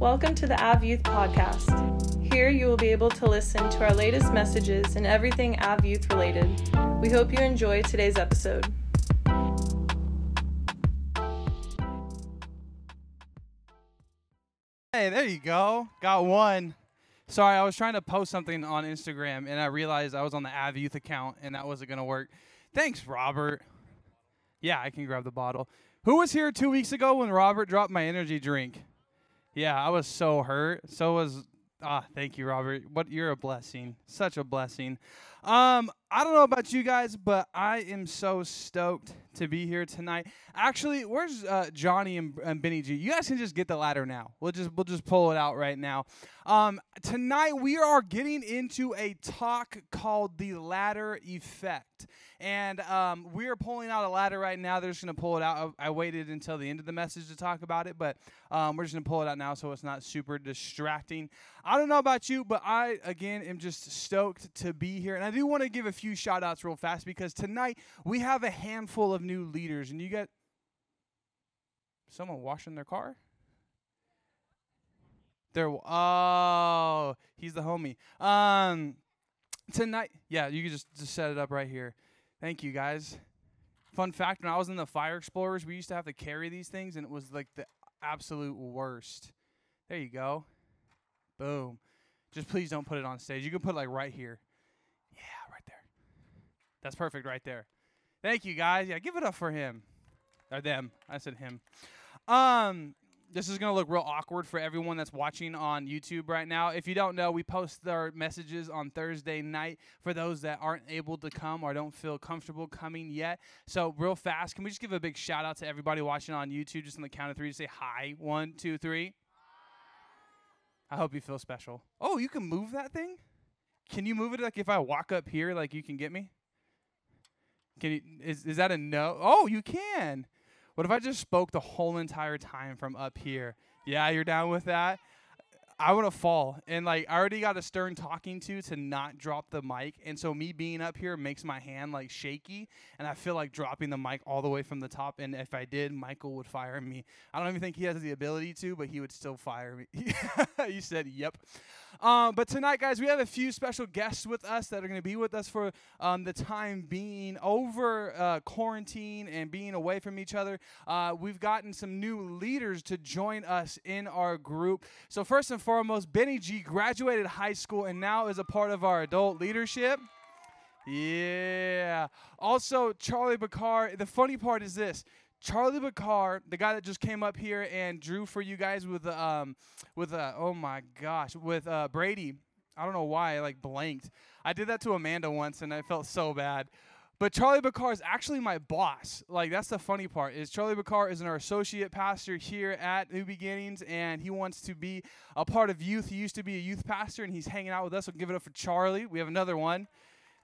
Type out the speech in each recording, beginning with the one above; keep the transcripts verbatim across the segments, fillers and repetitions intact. Welcome to the Av Youth Podcast. Here you will be able to listen to our latest messages and everything Av Youth related. We hope you enjoy today's episode. Hey, there you go. Got one. Sorry, I was trying to post something on Instagram, and I realized I was on the Av Youth account, and that wasn't going to work. Thanks, Robert. Yeah, I can grab the bottle. Who was here two weeks ago when Robert dropped my energy drink? Yeah, I was so hurt. So was, ah, thank you, Robert. What, you're a blessing. Such a blessing. Um, I don't know about you guys, but I am so stoked to be here tonight. Actually, where's uh, Johnny and, and Benny G? You guys can just get the ladder now. We'll just we'll just pull it out right now. Um, tonight we are getting into a talk called The Ladder Effect. And um, we are pulling out a ladder right now. They're just going to pull it out. I, I waited until the end of the message to talk about it, but um, we're just going to pull it out now so it's not super distracting. I don't know about you, but I, again, am just stoked to be here. And I do want to give a few shout-outs real fast because tonight we have a handful of new leaders. And you got someone washing their car? They're, oh, he's the homie. Um... Tonight, yeah, you can just, just set it up right here. Thank you, guys. Fun fact, when I was in the Fire Explorers, we used to have to carry these things, and it was like the absolute worst. There you go. Boom. Just please don't put it on stage. You can put it like right here. Yeah, right there. That's perfect right there. Thank you, guys. Yeah, give it up for him. Or them. I said him. Um... This is going to look real awkward for everyone that's watching on YouTube right now. If you don't know, we post our messages on Thursday night for those that aren't able to come or don't feel comfortable coming yet. So real fast, can we just give a big shout out to everybody watching on YouTube just on the count of three to say hi? One, two, three. I hope you feel special. Oh, you can move that thing? Can you move it like if I walk up here, like you can get me? Can you? Is, is that a no? Oh, you can. What if I just spoke the whole entire time from up here? Yeah, you're down with that? I would have fall. And, like, I already got a stern talking to to not drop the mic. And so me being up here makes my hand, like, shaky. And I feel like dropping the mic all the way from the top. And if I did, Michael would fire me. I don't even think he has the ability to, but he would still fire me. You said, yep. Um, but tonight, guys, we have a few special guests with us that are going to be with us for um, the time being over uh, quarantine and being away from each other. Uh, we've gotten some new leaders to join us in our group. So first and foremost, Benny G graduated high school and now is a part of our adult leadership. Yeah. Also, Charlie Bacar. The funny part is this. Charlie Bacar, the guy that just came up here and drew for you guys with, um, with uh, oh my gosh, with uh, Brady. I don't know why I like blanked. I did that to Amanda once and I felt so bad. But Charlie Bacar is actually my boss. Like, that's the funny part, is Charlie Bacar is our associate pastor here at New Beginnings, and he wants to be a part of youth. He used to be a youth pastor, and he's hanging out with us. So give it up for Charlie. We have another one.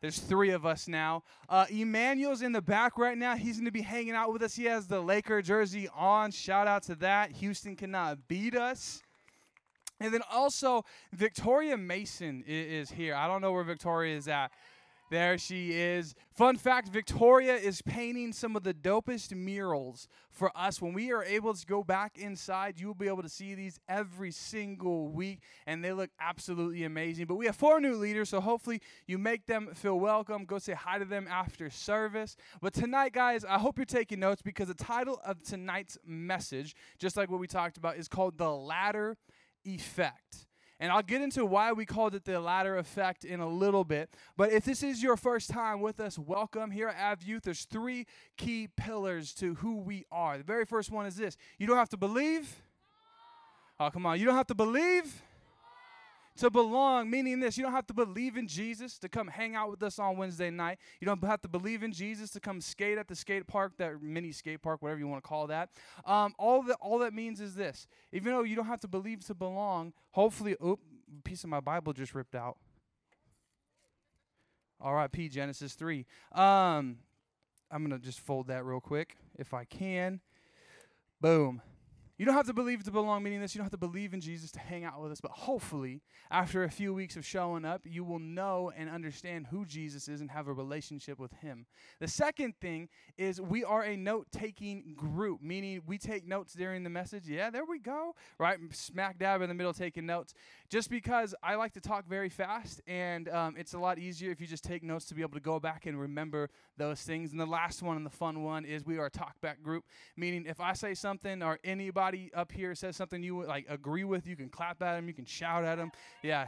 There's three of us now. Uh, Emmanuel's in the back right now. He's going to be hanging out with us. He has the Laker jersey on. Shout out to that. Houston cannot beat us. And then also, Victoria Mason is here. I don't know where Victoria is at. There she is. Fun fact, Victoria is painting some of the dopest murals for us. When we are able to go back inside, you will be able to see these every single week, and they look absolutely amazing. But we have four new leaders, so hopefully you make them feel welcome. Go say hi to them after service. But tonight, guys, I hope you're taking notes because the title of tonight's message, just like what we talked about, is called The Ladder Effect. And I'll get into why we called it the ladder effect in a little bit. But if this is your first time with us, welcome. Here at Av Youth, there's three key pillars to who we are. The very first one is this. You don't have to believe. Oh, come on. You don't have to believe to belong, meaning this. You don't have to believe in Jesus to come hang out with us on Wednesday night. You don't have to believe in Jesus to come skate at the skate park, that mini skate park, whatever you want to call that. Um, all that all that means is this. Even though you don't have to believe to belong, hopefully, oop, a piece of my Bible just ripped out. R I P Genesis three. Um, I'm going to just fold that real quick if I can. Boom. You don't have to believe to belong, meaning this. You don't have to believe in Jesus to hang out with us. But hopefully, after a few weeks of showing up, you will know and understand who Jesus is and have a relationship with him. The second thing is we are a note-taking group, meaning we take notes during the message. Yeah, there we go. Right? Smack dab in the middle taking notes. Just because I like to talk very fast, and um, it's a lot easier if you just take notes to be able to go back and remember those things. And the last one and the fun one is we are a talk-back group, meaning if I say something or anybody up here says something you like agree with, you can clap at them, you can shout at them, yeah,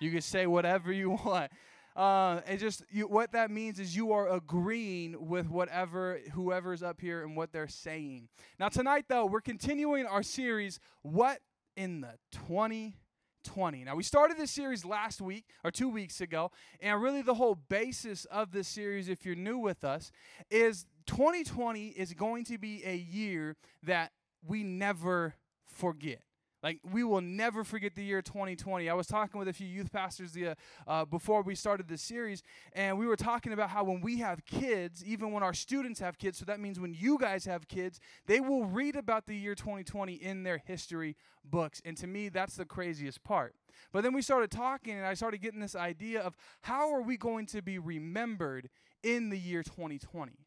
you can say whatever you want. Uh, it just you, what that means is you are agreeing with whatever whoever's up here and what they're saying. Now tonight though, we're continuing our series, What in the twenty twenty? Now, we started this series last week or two weeks ago, and really the whole basis of this series, if you're new with us, is twenty twenty is going to be a year that we never forget. Like, we will never forget the year twenty twenty. I was talking with a few youth pastors the, uh, before we started this series, and we were talking about how when we have kids, even when our students have kids, so that means when you guys have kids, they will read about the year twenty twenty in their history books. And to me, that's the craziest part. But then we started talking, and I started getting this idea of how are we going to be remembered in the year twenty twenty?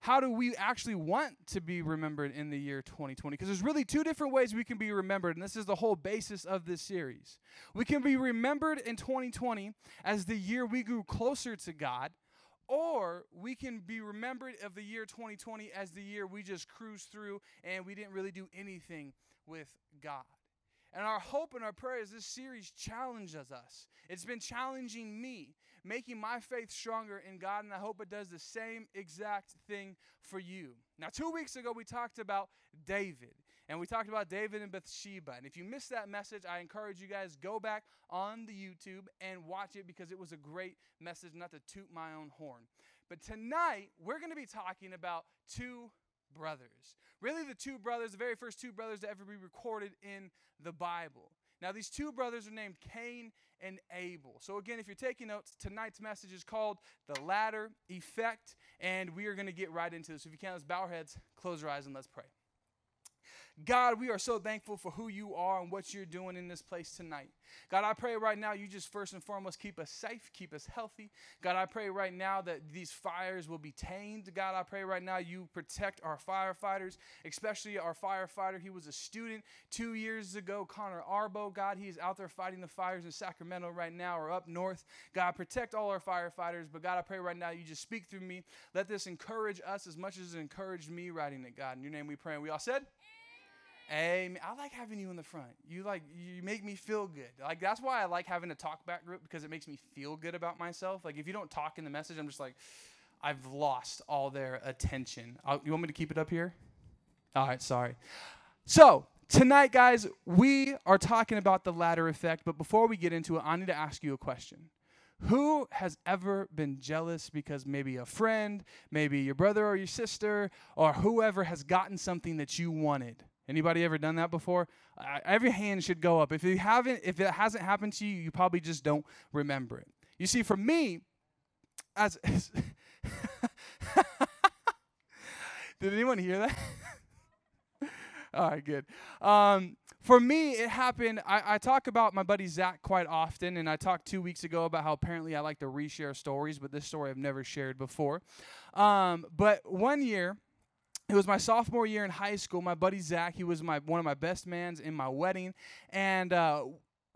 How do we actually want to be remembered in the year twenty twenty? Because there's really two different ways we can be remembered, and this is the whole basis of this series. We can be remembered in twenty twenty as the year we grew closer to God, or we can be remembered of the year twenty twenty as the year we just cruised through and we didn't really do anything with God. And our hope and our prayer is this series challenges us. It's been challenging me, making my faith stronger in God, and I hope it does the same exact thing for you. Now, two weeks ago, we talked about David, and we talked about David and Bathsheba. And if you missed that message, I encourage you guys, go back on the YouTube and watch it because it was a great message, not to toot my own horn. But tonight, we're going to be talking about two brothers. Really the two brothers, the very first two brothers to ever be recorded in the Bible. Now these two brothers are named Cain and Abel. So again, if you're taking notes, tonight's message is called The Ladder Effect, and we are going to get right into this. So if you can, let's bow our heads, close our eyes, and let's pray. God, we are so thankful for who you are and what you're doing in this place tonight. God, I pray right now you just first and foremost keep us safe, keep us healthy. God, I pray right now that these fires will be tamed. God, I pray right now you protect our firefighters, especially our firefighter. He was a student two years ago, Connor Arbo. God, he is out there fighting the fires in Sacramento right now or up north. God, protect all our firefighters. But God, I pray right now you just speak through me. Let this encourage us as much as it encouraged me writing it, God. In your name we pray. And we all said? Amen. I like having you in the front. You like you make me feel good. Like that's why I like having a talk back group, because it makes me feel good about myself. Like if you don't talk in the message, I'm just like, I've lost all their attention. I'll, you want me to keep it up here? All right, sorry. So tonight, guys, we are talking about the ladder effect. But before we get into it, I need to ask you a question. Who has ever been jealous because maybe a friend, maybe your brother or your sister, or whoever has gotten something that you wanted? Anybody ever done that before? Uh, every hand should go up. If you haven't, if it hasn't happened to you, you probably just don't remember it. You see, for me, as, as did anyone hear that? All right, good. Um, for me, it happened, I, I talk about my buddy Zach quite often, and I talked two weeks ago about how apparently I like to reshare stories, but this story I've never shared before. Um, but one year, it was my sophomore year in high school. My buddy Zach, he was my one of my best mans in my wedding. And uh,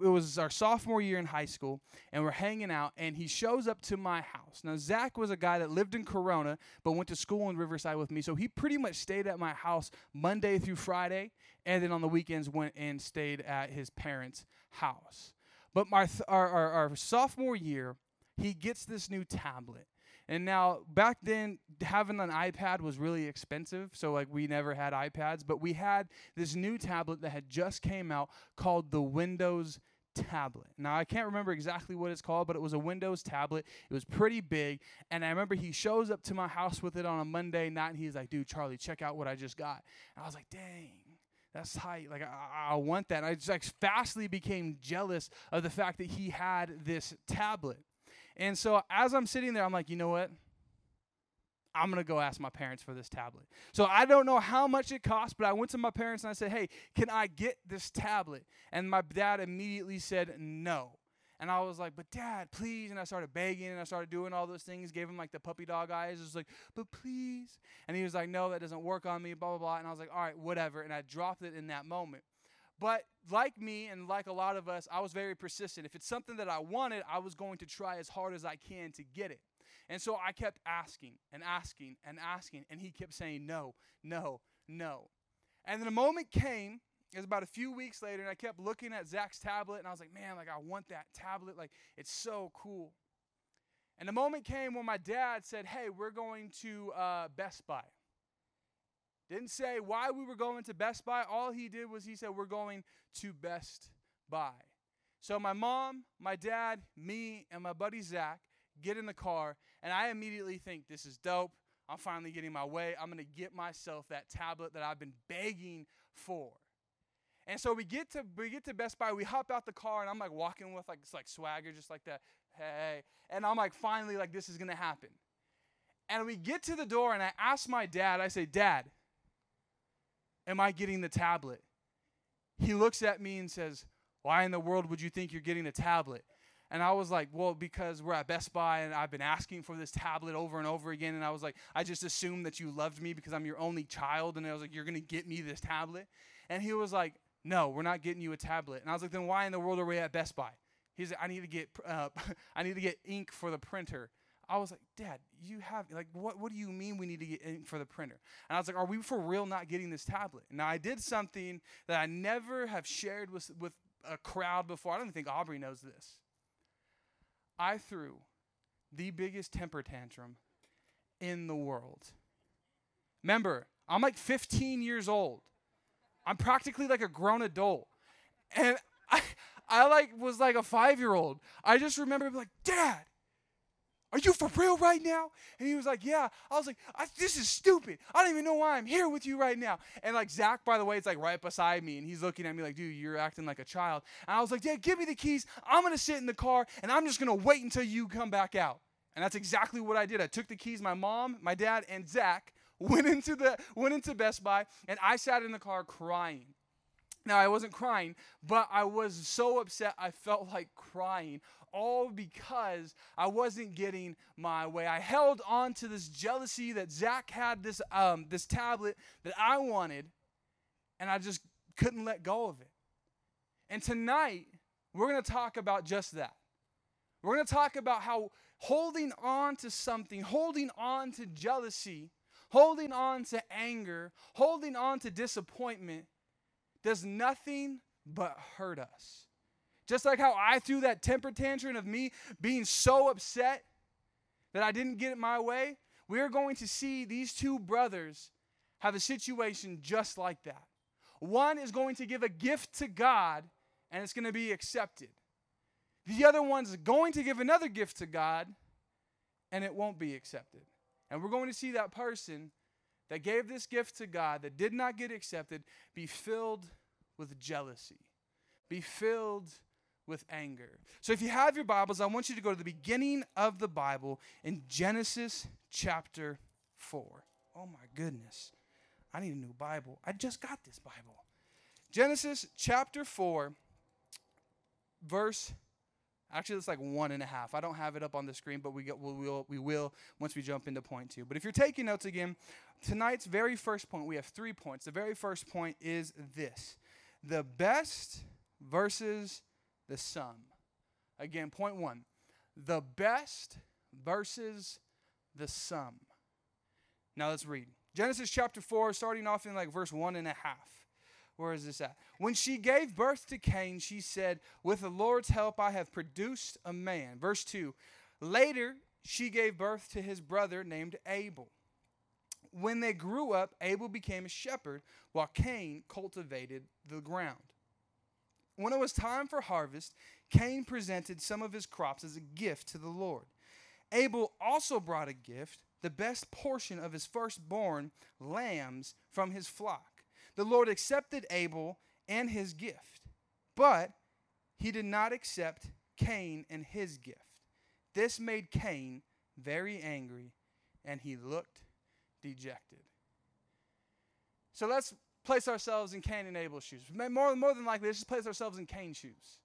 it was our sophomore year in high school, and we're hanging out, and he shows up to my house. Now, Zach was a guy that lived in Corona but went to school in Riverside with me, so he pretty much stayed at my house Monday through Friday, and then on the weekends went and stayed at his parents' house. But my th- our, our, our sophomore year, he gets this new tablet. And now, back then, having an iPad was really expensive, so like we never had iPads, but we had this new tablet that had just came out called the Windows Tablet. Now, I can't remember exactly what it's called, but it was a Windows Tablet. It was pretty big, and I remember he shows up to my house with it on a Monday night, and he's like, dude, Charlie, check out what I just got. And I was like, dang. That's tight. Like, I, I want that. And I just like, fastly became jealous of the fact that he had this tablet. And so as I'm sitting there, I'm like, you know what? I'm going to go ask my parents for this tablet. So I don't know how much it cost, but I went to my parents and I said, hey, can I get this tablet? And my dad immediately said no. And I was like, but Dad, please. And I started begging and I started doing all those things, gave him like the puppy dog eyes. I was like, but please. And he was like, no, that doesn't work on me, blah, blah, blah. And I was like, all right, whatever. And I dropped it in that moment. But like me and like a lot of us, I was very persistent. If it's something that I wanted, I was going to try as hard as I can to get it. And so I kept asking and asking and asking, and he kept saying no, no, no. And then a moment came, it was about a few weeks later, and I kept looking at Zach's tablet, and I was like, man, like I want that tablet, like it's so cool. And the moment came when my dad said, hey, we're going to uh, Best Buy. Didn't say why we were going to Best Buy. All he did was he said, we're going to Best Buy. So my mom, my dad, me, and my buddy Zach get in the car, and I immediately think, this is dope. I'm finally getting my way. I'm going to get myself that tablet that I've been begging for. And so we get to we get to Best Buy. We hop out the car, and I'm like walking with like it's like swagger, just like that. Hey, and I'm like, finally, like this is going to happen. And we get to the door, and I ask my dad. I say, Dad, am I getting the tablet? He looks at me and says, why in the world would you think you're getting the tablet? And I was like, well, because we're at Best Buy and I've been asking for this tablet over and over again. And I was like, I just assumed that you loved me because I'm your only child. And I was like, you're going to get me this tablet. And he was like, no, we're not getting you a tablet. And I was like, then why in the world are we at Best Buy? He's like, I need to get uh, I need to get ink for the printer. I was like, Dad, you have, like, what, what do you mean we need to get ink for the printer? And I was like, are we for real not getting this tablet? Now, I did something that I never have shared with, with a crowd before. I don't even think Aubrey knows this. I threw the biggest temper tantrum in the world. Remember, I'm like fifteen years old. I'm practically like a grown adult. And I I like was like a five-year-old. I just remember being like, Dad, are you for real right now? And he was like, yeah. I was like, I, this is stupid. I don't even know why I'm here with you right now. And like Zach, by the way, it's like right beside me. And he's looking at me like, dude, you're acting like a child. And I was like, Dad, give me the keys. I'm going to sit in the car and I'm just going to wait until you come back out. And that's exactly what I did. I took the keys. My mom, my dad, and Zach went into the went into Best Buy. And I sat in the car crying. Now, I wasn't crying, but I was so upset I felt like crying, all because I wasn't getting my way. I held on to this jealousy that Zach had, this um, this tablet that I wanted, and I just couldn't let go of it. And tonight, we're going to talk about just that. We're going to talk about how holding on to something, holding on to jealousy, holding on to anger, holding on to disappointment, does nothing but hurt us. Just like how I threw that temper tantrum of me being so upset that I didn't get it my way, we are going to see these two brothers have a situation just like that. One is going to give a gift to God, and it's going to be accepted. The other one's going to give another gift to God, and it won't be accepted. And we're going to see that person that gave this gift to God that did not get accepted be filled with jealousy, be filled with anger. So if you have your Bibles, I want you to go to the beginning of the Bible in Genesis chapter four. Oh my goodness, I need a new Bible. I just got this Bible. Genesis chapter four, verse, actually it's like one and a half. I don't have it up on the screen, but we, get, we, will, we will once we jump into point two. But if you're taking notes again, tonight's very first point, we have three points. The very first point is this: the best versus the sum. Again, point one, the best versus the sum. Now let's read. Genesis chapter four, starting off in like verse one and a half. Where is this at? When she gave birth to Cain, she said, with the Lord's help, I have produced a man. Verse two, later she gave birth to his brother named Abel. When they grew up, Abel became a shepherd, while Cain cultivated the ground. When it was time for harvest, Cain presented some of his crops as a gift to the Lord. Abel also brought a gift, the best portion of his firstborn lambs from his flock. The Lord accepted Abel and his gift, but he did not accept Cain and his gift. This made Cain very angry, and he looked dejected. So let's place ourselves in Cain and Abel's shoes. More, more than likely, let's just place ourselves in Cain's shoes.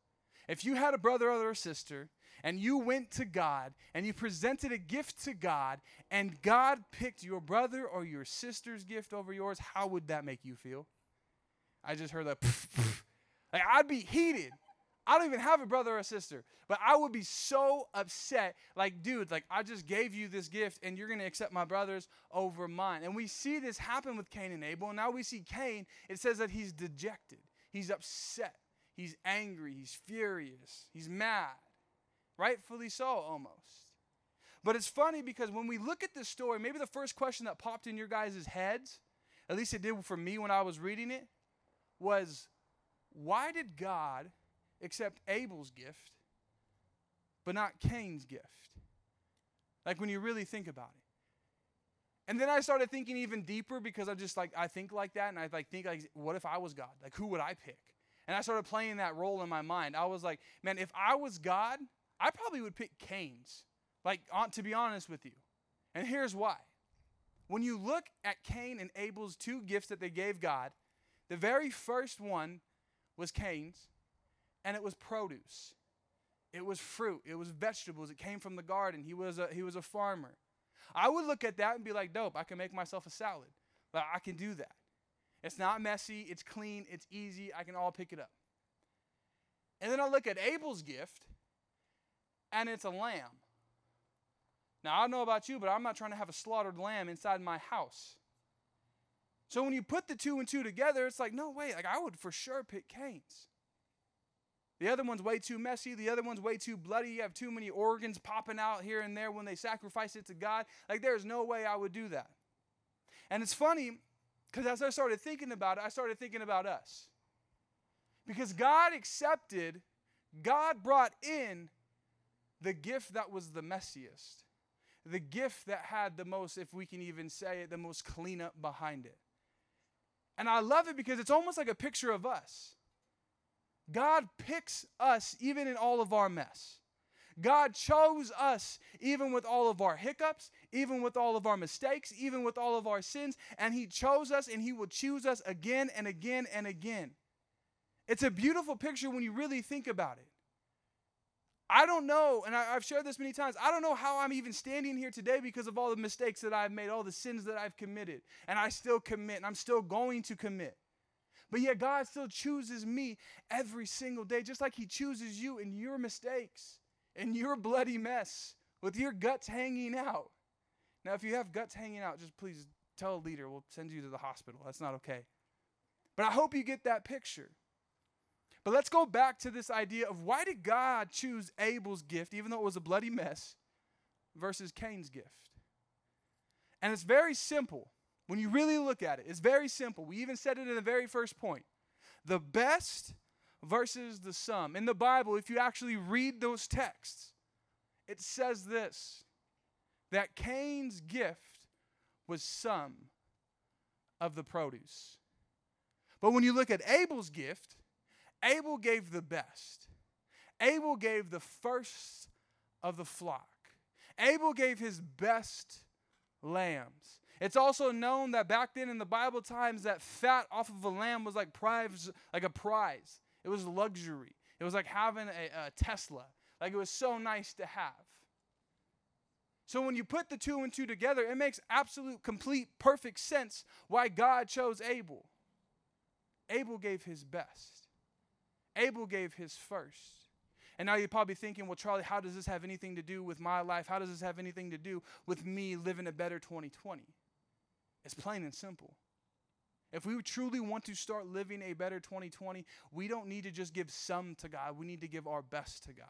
If you had a brother or a sister, and you went to God, and you presented a gift to God, and God picked your brother or your sister's gift over yours, how would that make you feel? I just heard that. Pff, pff. Like, I'd be heated. I don't even have a brother or a sister, but I would be so upset. Like, dude, like, I just gave you this gift, and you're going to accept my brother's over mine. And we see this happen with Cain and Abel, and now we see Cain. It says that he's dejected. He's upset. He's angry. He's furious. He's mad. Rightfully so, almost. But it's funny because when we look at this story, maybe the first question that popped in your guys' heads, at least it did for me when I was reading it, was, why did God accept Abel's gift, but not Cain's gift? Like, when you really think about it. And then I started thinking even deeper, because I'm just like, I think like that, and I like think like, what if I was God? Like, who would I pick? And I started playing that role in my mind. I was like, man, if I was God, I probably would pick Cain's. Like, to be honest with you. And here's why. When you look at Cain and Abel's two gifts that they gave God, the very first one was Cain's, and it was produce. It was fruit. It was vegetables. It came from the garden. He was a, he was a farmer. I would look at that and be like, dope, I can make myself a salad. Like, I can do that. It's not messy. It's clean. It's easy. I can all pick it up. And then I look at Abel's gift, and it's a lamb. Now, I don't know about you, but I'm not trying to have a slaughtered lamb inside my house. So when you put the two and two together, it's like, no way. Like, I would for sure pick Cain's. The other one's way too messy. The other one's way too bloody. You have too many organs popping out here and there when they sacrifice it to God. Like, there's no way I would do that. And it's funny, because as I started thinking about it, I started thinking about us. Because God accepted, God brought in the gift that was the messiest. The gift that had the most, if we can even say it, the most cleanup behind it. And I love it because it's almost like a picture of us. God picks us even in all of our mess. God chose us even with all of our hiccups, even with all of our mistakes, even with all of our sins. And he chose us, and he will choose us again and again and again. It's a beautiful picture when you really think about it. I don't know, and I, I've shared this many times, I don't know how I'm even standing here today because of all the mistakes that I've made, all the sins that I've committed, and I still commit, and I'm still going to commit. But yet God still chooses me every single day, just like he chooses you in your mistakes, in your bloody mess, with your guts hanging out. Now, if you have guts hanging out, just please tell a leader, we'll send you to the hospital. That's not okay. But I hope you get that picture. But let's go back to this idea of, why did God choose Abel's gift, even though it was a bloody mess, versus Cain's gift? And it's very simple. When you really look at it, it's very simple. We even said it in the very first point. The best versus the sum. In the Bible, if you actually read those texts, it says this, that Cain's gift was some of the produce. But when you look at Abel's gift, Abel gave the best. Abel gave the first of the flock. Abel gave his best lambs. It's also known that back then in the Bible times, that fat off of a lamb was like prize, like a prize. It was luxury. It was like having a, a Tesla. Like, it was so nice to have. So when you put the two and two together, it makes absolute, complete, perfect sense why God chose Abel. Abel gave his best. Abel gave his first. And now you're probably thinking, well, Charlie, how does this have anything to do with my life? How does this have anything to do with me living a better twenty twenty? It's plain and simple. If we truly want to start living a better twenty twenty, we don't need to just give some to God. We need to give our best to God.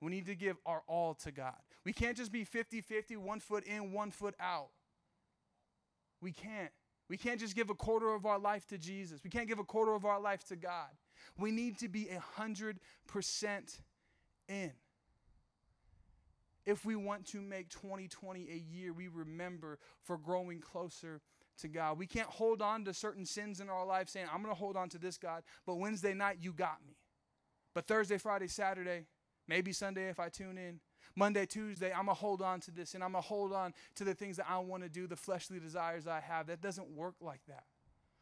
We need to give our all to God. We can't just be fifty-fifty, one foot in, one foot out. We can't. We can't just give a quarter of our life to Jesus. We can't give a quarter of our life to God. We need to be one hundred percent in. If we want to make twenty twenty a year we remember for growing closer to God, we can't hold on to certain sins in our life saying, I'm going to hold on to this, God, but Wednesday night you got me. But Thursday, Friday, Saturday, maybe Sunday if I tune in. Monday, Tuesday, I'm going to hold on to this, and I'm going to hold on to the things that I want to do, the fleshly desires I have. That doesn't work like that.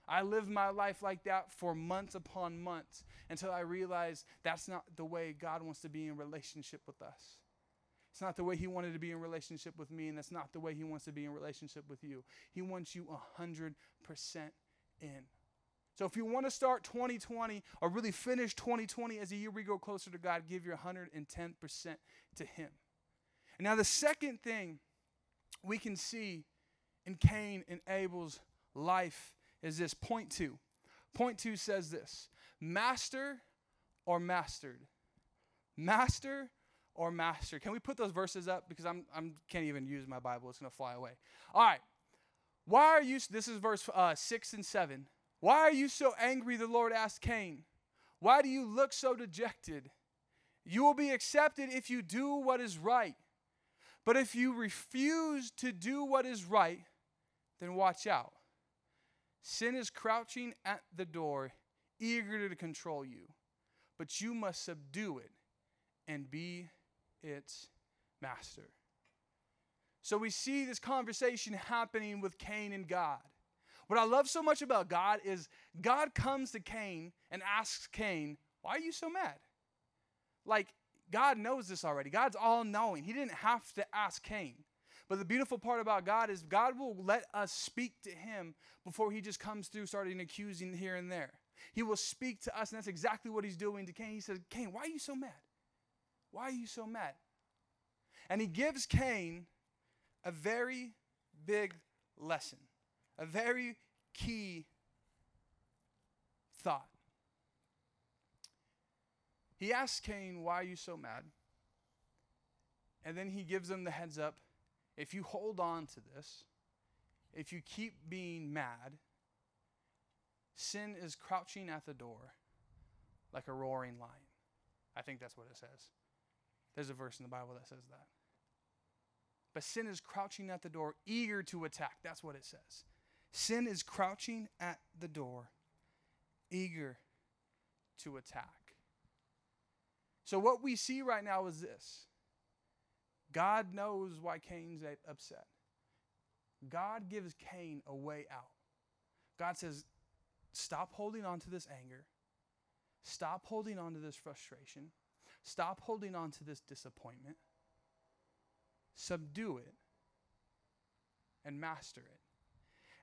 I lived my life like that for months upon months until I realized that's not the way God wants to be in relationship with us. It's not the way he wanted to be in relationship with me, and that's not the way he wants to be in relationship with you. He wants you one hundred percent in. So if you want to start twenty twenty or really finish twenty twenty as a year we go closer to God, give your one hundred ten percent to him. And now the second thing we can see in Cain and Abel's life is this, point two. Point two says this, master or mastered? Master or master? Can we put those verses up? Because I'm, I'm can't even use my Bible. It's going to fly away. All right. Why are you, this is verse uh, six and seven. Why are you so angry? The Lord asked Cain. Why do you look so dejected? You will be accepted if you do what is right. But if you refuse to do what is right, then watch out. Sin is crouching at the door, eager to control you, but you must subdue it and be its master. So we see this conversation happening with Cain and God. What I love so much about God is God comes to Cain and asks Cain, why are you so mad? Like, God knows this already. God's all-knowing. He didn't have to ask Cain. But the beautiful part about God is God will let us speak to him before he just comes through starting accusing here and there. He will speak to us, and that's exactly what he's doing to Cain. He says, Cain, why are you so mad? Why are you so mad? And he gives Cain a very big lesson, a very key thought. He asks Cain, why are you so mad? And then he gives him the heads up. If you hold on to this, if you keep being mad, sin is crouching at the door like a roaring lion. I think that's what it says. There's a verse in the Bible that says that. But sin is crouching at the door, eager to attack. That's what it says. Sin is crouching at the door, eager to attack. So what we see right now is this. God knows why Cain's upset. God gives Cain a way out. God says, stop holding on to this anger. Stop holding on to this frustration. Stop holding on to this disappointment. Subdue it and master it.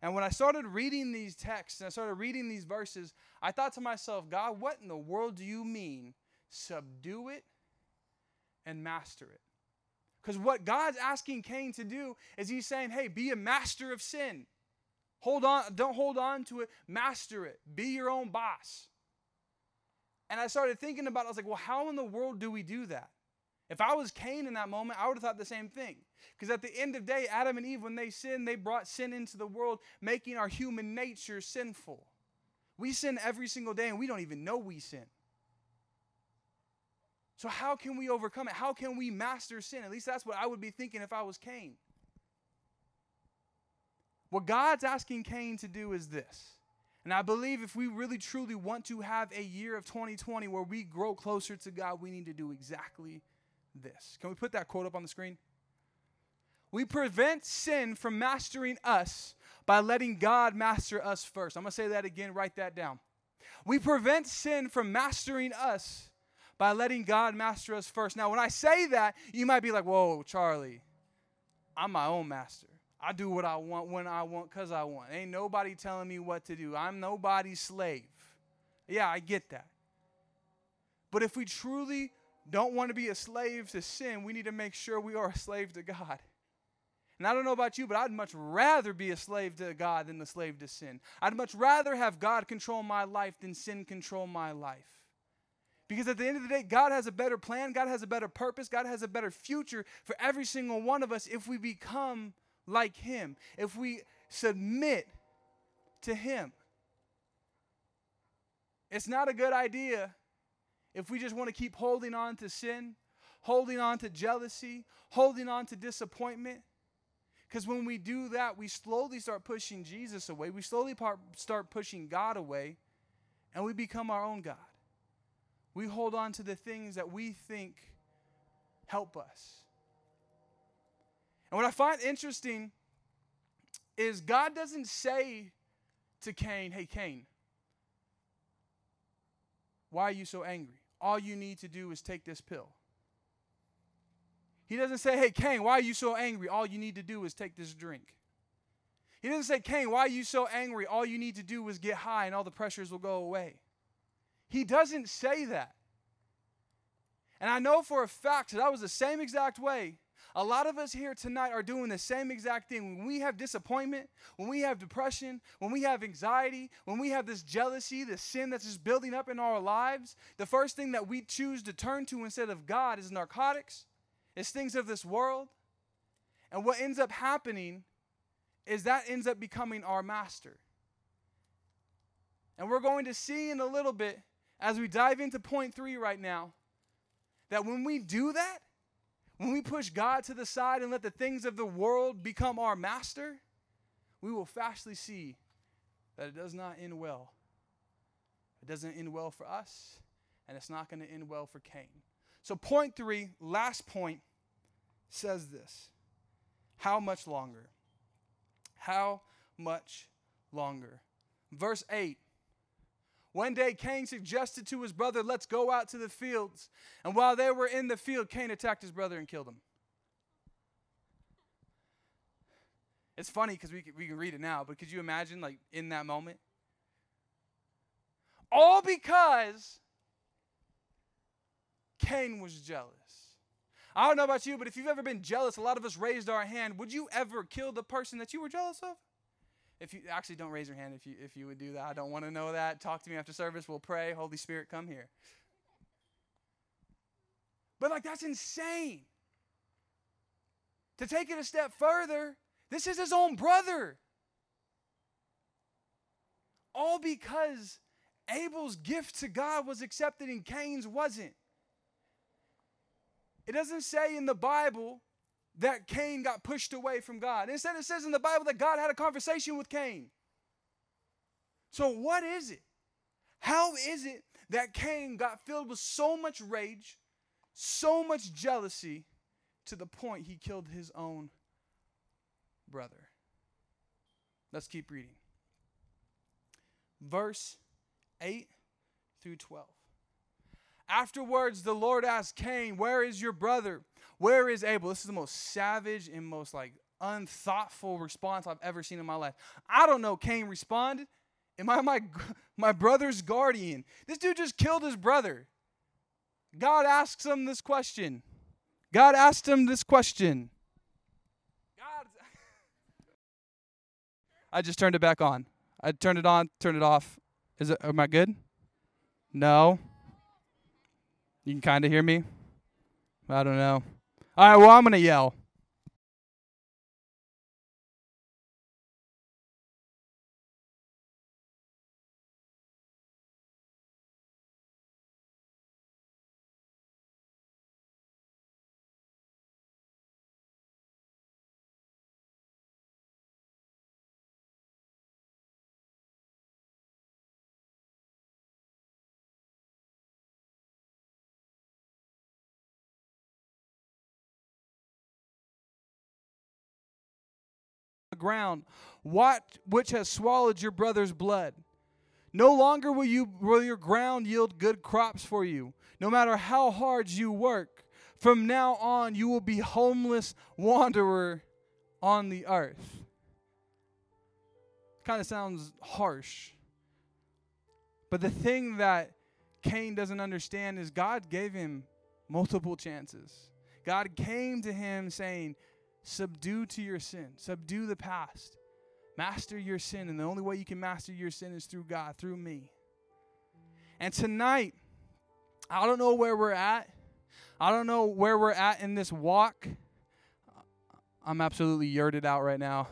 And when I started reading these texts and I started reading these verses, I thought to myself, God, what in the world do you mean subdue it and master it? Because what God's asking Cain to do is he's saying, hey, be a master of sin. Hold on, don't hold on to it. Master it. Be your own boss. And I started thinking about it. I was like, well, how in the world do we do that? If I was Cain in that moment, I would have thought the same thing. Because at the end of the day, Adam and Eve, when they sinned, they brought sin into the world, making our human nature sinful. We sin every single day, and we don't even know we sin. So how can we overcome it? How can we master sin? At least that's what I would be thinking if I was Cain. What God's asking Cain to do is this. And I believe if we really truly want to have a year of twenty twenty where we grow closer to God, we need to do exactly this. Can we put that quote up on the screen? We prevent sin from mastering us by letting God master us first. I'm going to say that again. Write that down. We prevent sin from mastering us by letting God master us first. Now, when I say that, you might be like, whoa, Charlie, I'm my own master. I do what I want, when I want, because I want. Ain't nobody telling me what to do. I'm nobody's slave. Yeah, I get that. But if we truly don't want to be a slave to sin, we need to make sure we are a slave to God. And I don't know about you, but I'd much rather be a slave to God than a slave to sin. I'd much rather have God control my life than sin control my life. Because at the end of the day, God has a better plan. God has a better purpose. God has a better future for every single one of us if we become like him, if we submit to him. It's not a good idea if we just want to keep holding on to sin, holding on to jealousy, holding on to disappointment. Because when we do that, we slowly start pushing Jesus away. We slowly par- start pushing God away, and we become our own God. We hold on to the things that we think help us. And what I find interesting is God doesn't say to Cain, hey, Cain, why are you so angry? All you need to do is take this pill. He doesn't say, hey, Cain, why are you so angry? All you need to do is take this drink. He doesn't say, Cain, why are you so angry? All you need to do is get high and all the pressures will go away. He doesn't say that. And I know for a fact that that was the same exact way. A lot of us here tonight are doing the same exact thing. When we have disappointment, when we have depression, when we have anxiety, when we have this jealousy, this sin that's just building up in our lives, the first thing that we choose to turn to instead of God is narcotics, is things of this world. And what ends up happening is that ends up becoming our master. And we're going to see in a little bit, as we dive into point three right now, that when we do that, when we push God to the side and let the things of the world become our master, we will fastly see that it does not end well. It doesn't end well for us, and it's not going to end well for Cain. So point three, last point, says this. How much longer? How much longer? Verse eight. One day Cain suggested to his brother, let's go out to the fields. And while they were in the field, Cain attacked his brother and killed him. It's funny because we, we can read it now, but could you imagine, like, in that moment? All because Cain was jealous. I don't know about you, but if you've ever been jealous, a lot of us raised our hand. Would you ever kill the person that you were jealous of? If you actually don't raise your hand if you if you would do that. I don't want to know that. Talk to me after service. We'll pray. Holy Spirit, come here. But like, that's insane. To take it a step further, this is his own brother. All because Abel's gift to God was accepted and Cain's wasn't. It doesn't say in the Bible that Cain got pushed away from God. Instead, it says in the Bible that God had a conversation with Cain. So what is it? How is it that Cain got filled with so much rage, so much jealousy, to the point he killed his own brother? Let's keep reading. Verse eight through twelve. Afterwards, the Lord asked Cain, where is your brother? Where is Abel? This is the most savage and most like unthoughtful response I've ever seen in my life. I don't know, Cain responded. Am I my, my brother's guardian? This dude just killed his brother. God asks him this question. God asked him this question. God. I just turned it back on. I turned it on, turned it off. Is it, am I good? No. You can kind of hear me? I don't know. All right, well, I'm going to yell. Ground, what which has swallowed your brother's blood. No longer will you will your ground yield good crops for you, no matter how hard you work. From now on, you will be homeless wanderer on the earth. Kind of sounds harsh. But the thing that Cain doesn't understand is God gave him multiple chances. God came to him saying, subdue to your sin. Subdue the past. Master your sin. And the only way you can master your sin is through God, through me. And tonight, I don't know where we're at. I don't know where we're at in this walk. I'm absolutely yurted out right now.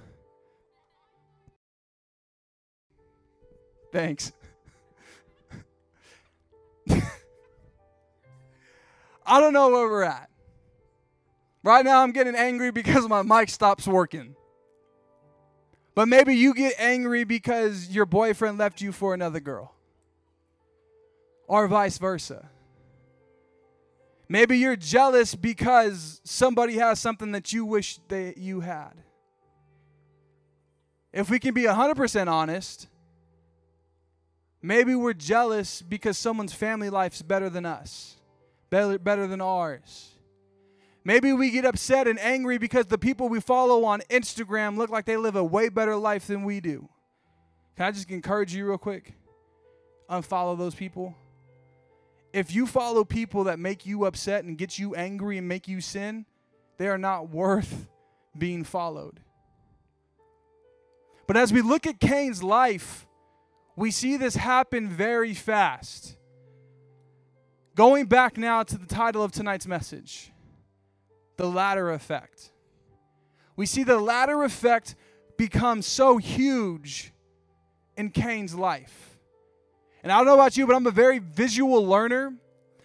Thanks. I don't know where we're at. Right now I'm getting angry because my mic stops working. But maybe you get angry because your boyfriend left you for another girl. Or vice versa. Maybe you're jealous because somebody has something that you wish they, you had. If we can be one hundred percent honest, maybe we're jealous because someone's family life's better than us, better, better than ours. Maybe we get upset and angry because the people we follow on Instagram look like they live a way better life than we do. Can I just encourage you real quick? Unfollow those people. If you follow people that make you upset and get you angry and make you sin, they are not worth being followed. But as we look at Cain's life, we see this happen very fast. Going back now to the title of tonight's message, the ladder effect. We see the ladder effect become so huge in Cain's life. And I don't know about you, but I'm a very visual learner.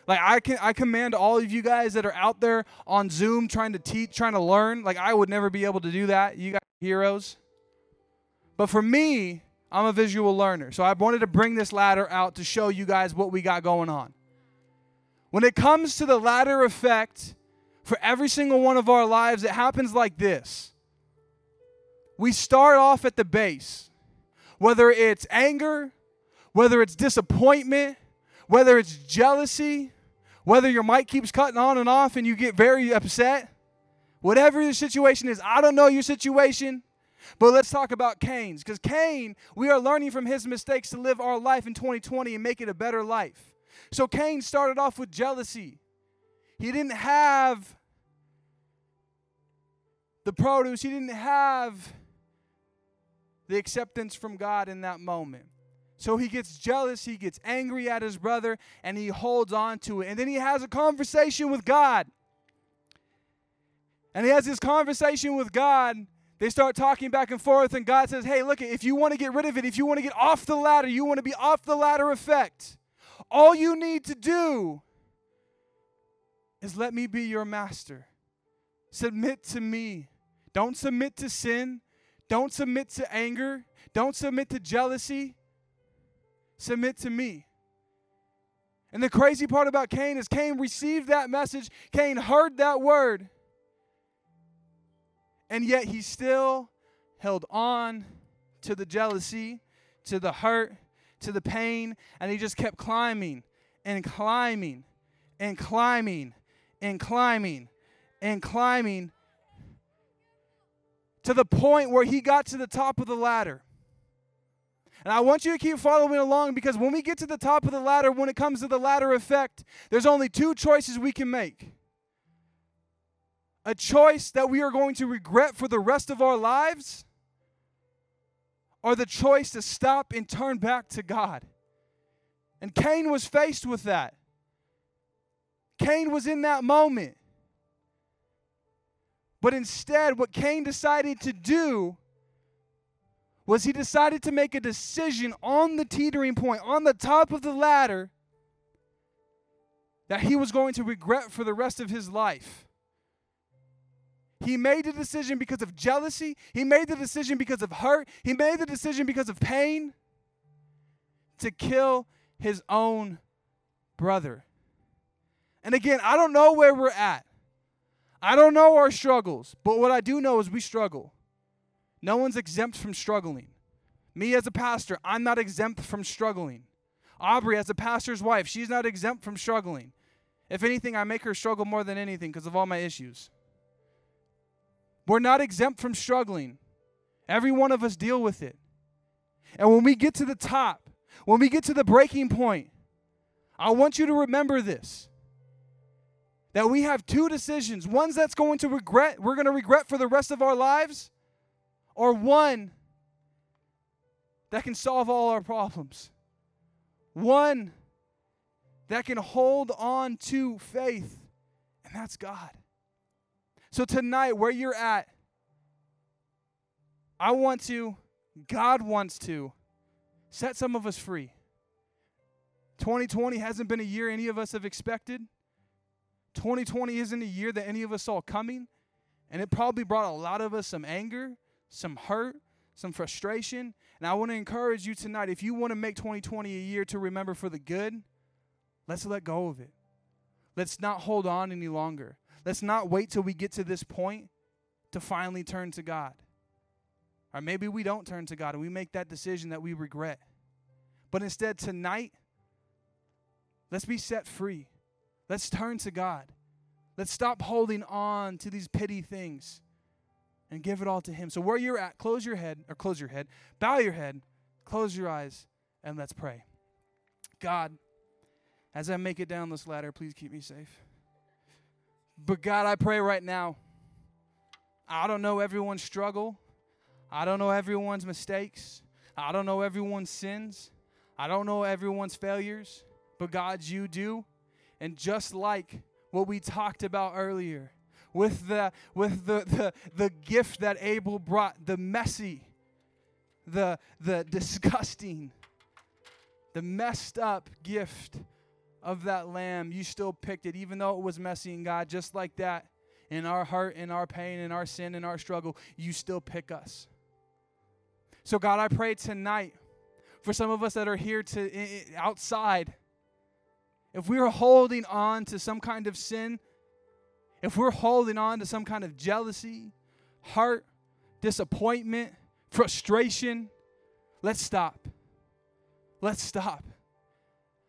Like I can, I commend all of you guys that are out there on Zoom trying to teach, trying to learn. Like I would never be able to do that. You guys are heroes. But for me, I'm a visual learner. So I wanted to bring this ladder out to show you guys what we got going on. When it comes to the ladder effect, for every single one of our lives, it happens like this. We start off at the base. Whether it's anger, whether it's disappointment, whether it's jealousy, whether your mic keeps cutting on and off and you get very upset. Whatever the situation is, I don't know your situation, but let's talk about Cain's. Because Cain, we are learning from his mistakes to live our life in twenty twenty and make it a better life. So Cain started off with jealousy. He didn't have the produce. He didn't have the acceptance from God in that moment. So he gets jealous. He gets angry at his brother, and he holds on to it. And then he has a conversation with God. And he has this conversation with God. They start talking back and forth, and God says, hey, look, if you want to get rid of it, if you want to get off the ladder, you want to be off the ladder effect, all you need to do is let me be your master. Submit to me. Don't submit to sin. Don't submit to anger. Don't submit to jealousy. Submit to me. And the crazy part about Cain is Cain received that message. Cain heard that word. And yet he still held on to the jealousy, to the hurt, to the pain. And he just kept climbing and climbing and climbing. And climbing and climbing to the point where he got to the top of the ladder. And I want you to keep following along, because when we get to the top of the ladder, when it comes to the ladder effect, there's only two choices we can make. A choice that we are going to regret for the rest of our lives, or the choice to stop and turn back to God. And Cain was faced with that. Cain was in that moment. But instead, what Cain decided to do was he decided to make a decision on the teetering point, on the top of the ladder, that he was going to regret for the rest of his life. He made the decision because of jealousy. He made the decision because of hurt. He made the decision because of pain to kill his own brother. And again, I don't know where we're at. I don't know our struggles, but what I do know is we struggle. No one's exempt from struggling. Me as a pastor, I'm not exempt from struggling. Aubrey, as a pastor's wife, she's not exempt from struggling. If anything, I make her struggle more than anything because of all my issues. We're not exempt from struggling. Every one of us deal with it. And when we get to the top, when we get to the breaking point, I want you to remember this. That we have two decisions. One's that's going to regret, we're going to regret for the rest of our lives, or one that can solve all our problems. One that can hold on to faith, and that's God. So tonight, where you're at, I want to, God wants to, set some of us free. twenty twenty hasn't been a year any of us have expected. twenty twenty isn't a year that any of us saw coming, and it probably brought a lot of us some anger, some hurt, some frustration. And I want to encourage you tonight, if you want to make twenty twenty a year to remember for the good, let's let go of it. Let's not hold on any longer. Let's not wait till we get to this point to finally turn to God. Or maybe we don't turn to God and we make that decision that we regret. But instead, tonight, let's be set free. Let's turn to God. Let's stop holding on to these pity things and give it all to Him. So where you're at, close your head, or close your head, bow your head, close your eyes, and let's pray. God, as I make it down this ladder, please keep me safe. But God, I pray right now. I don't know everyone's struggle. I don't know everyone's mistakes. I don't know everyone's sins. I don't know everyone's failures. But God, you do. And just like what we talked about earlier, with the with the the, the gift that Abel brought, the messy, the the disgusting, the messed up gift of that lamb, you still picked it, even though it was messy. And God, just like that, in our hurt, in our pain, in our sin, in our struggle, you still pick us. So God, I pray tonight for some of us that are here to outside. If we are holding on to some kind of sin, if we're holding on to some kind of jealousy, hurt, disappointment, frustration, let's stop. Let's stop.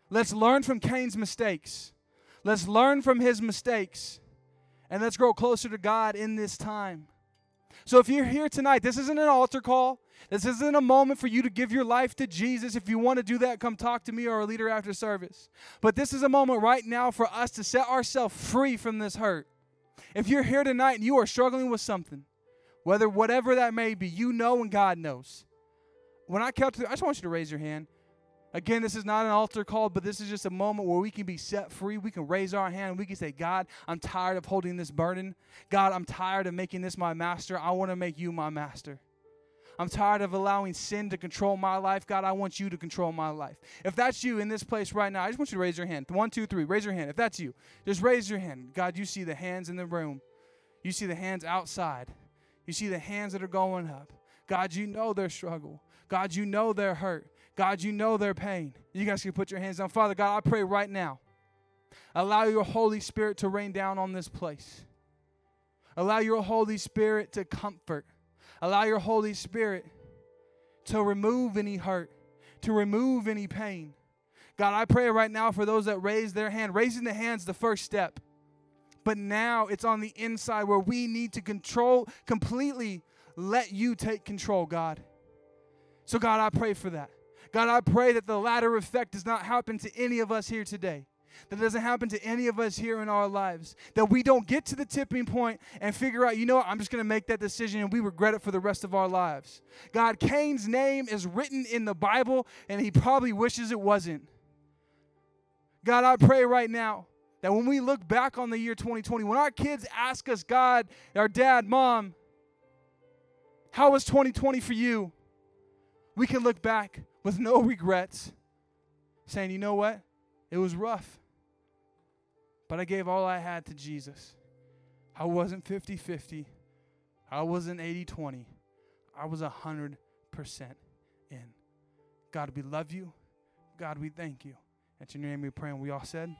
Let's learn from Cain's mistakes. Let's learn from his mistakes. And let's grow closer to God in this time. So if you're here tonight, this isn't an altar call. This isn't a moment for you to give your life to Jesus. If you want to do that, come talk to me or a leader after service. But this is a moment right now for us to set ourselves free from this hurt. If you're here tonight and you are struggling with something, whether whatever that may be, you know and God knows. When I count to three, I just want you to raise your hand. Again, this is not an altar call, but this is just a moment where we can be set free. We can raise our hand. We can say, God, I'm tired of holding this burden. God, I'm tired of making this my master. I want to make you my master. I'm tired of allowing sin to control my life. God, I want you to control my life. If that's you in this place right now, I just want you to raise your hand. One, two, three. Raise your hand. If that's you, just raise your hand. God, you see the hands in the room. You see the hands outside. You see the hands that are going up. God, you know their struggle. God, you know their hurt. God, you know their pain. You guys can put your hands down. Father God, I pray right now. Allow your Holy Spirit to rain down on this place. Allow your Holy Spirit to comfort. Allow your Holy Spirit to remove any hurt, to remove any pain. God, I pray right now for those that raise their hand. Raising the hand's the first step. But now it's on the inside where we need to control, completely let you take control, God. So God, I pray for that. God, I pray that the latter effect does not happen to any of us here today. That doesn't happen to any of us here in our lives. That we don't get to the tipping point and figure out, you know what, I'm just going to make that decision and we regret it for the rest of our lives. God, Cain's name is written in the Bible and he probably wishes it wasn't. God, I pray right now that when we look back on the year twenty twenty, when our kids ask us, God, our dad, mom, how was twenty twenty for you? We can look back with no regrets saying, you know what, it was rough. But I gave all I had to Jesus. I wasn't fifty-fifty. I wasn't eighty-twenty. I was one hundred percent in. God, we love you. God, we thank you. At your name we pray, and we all said...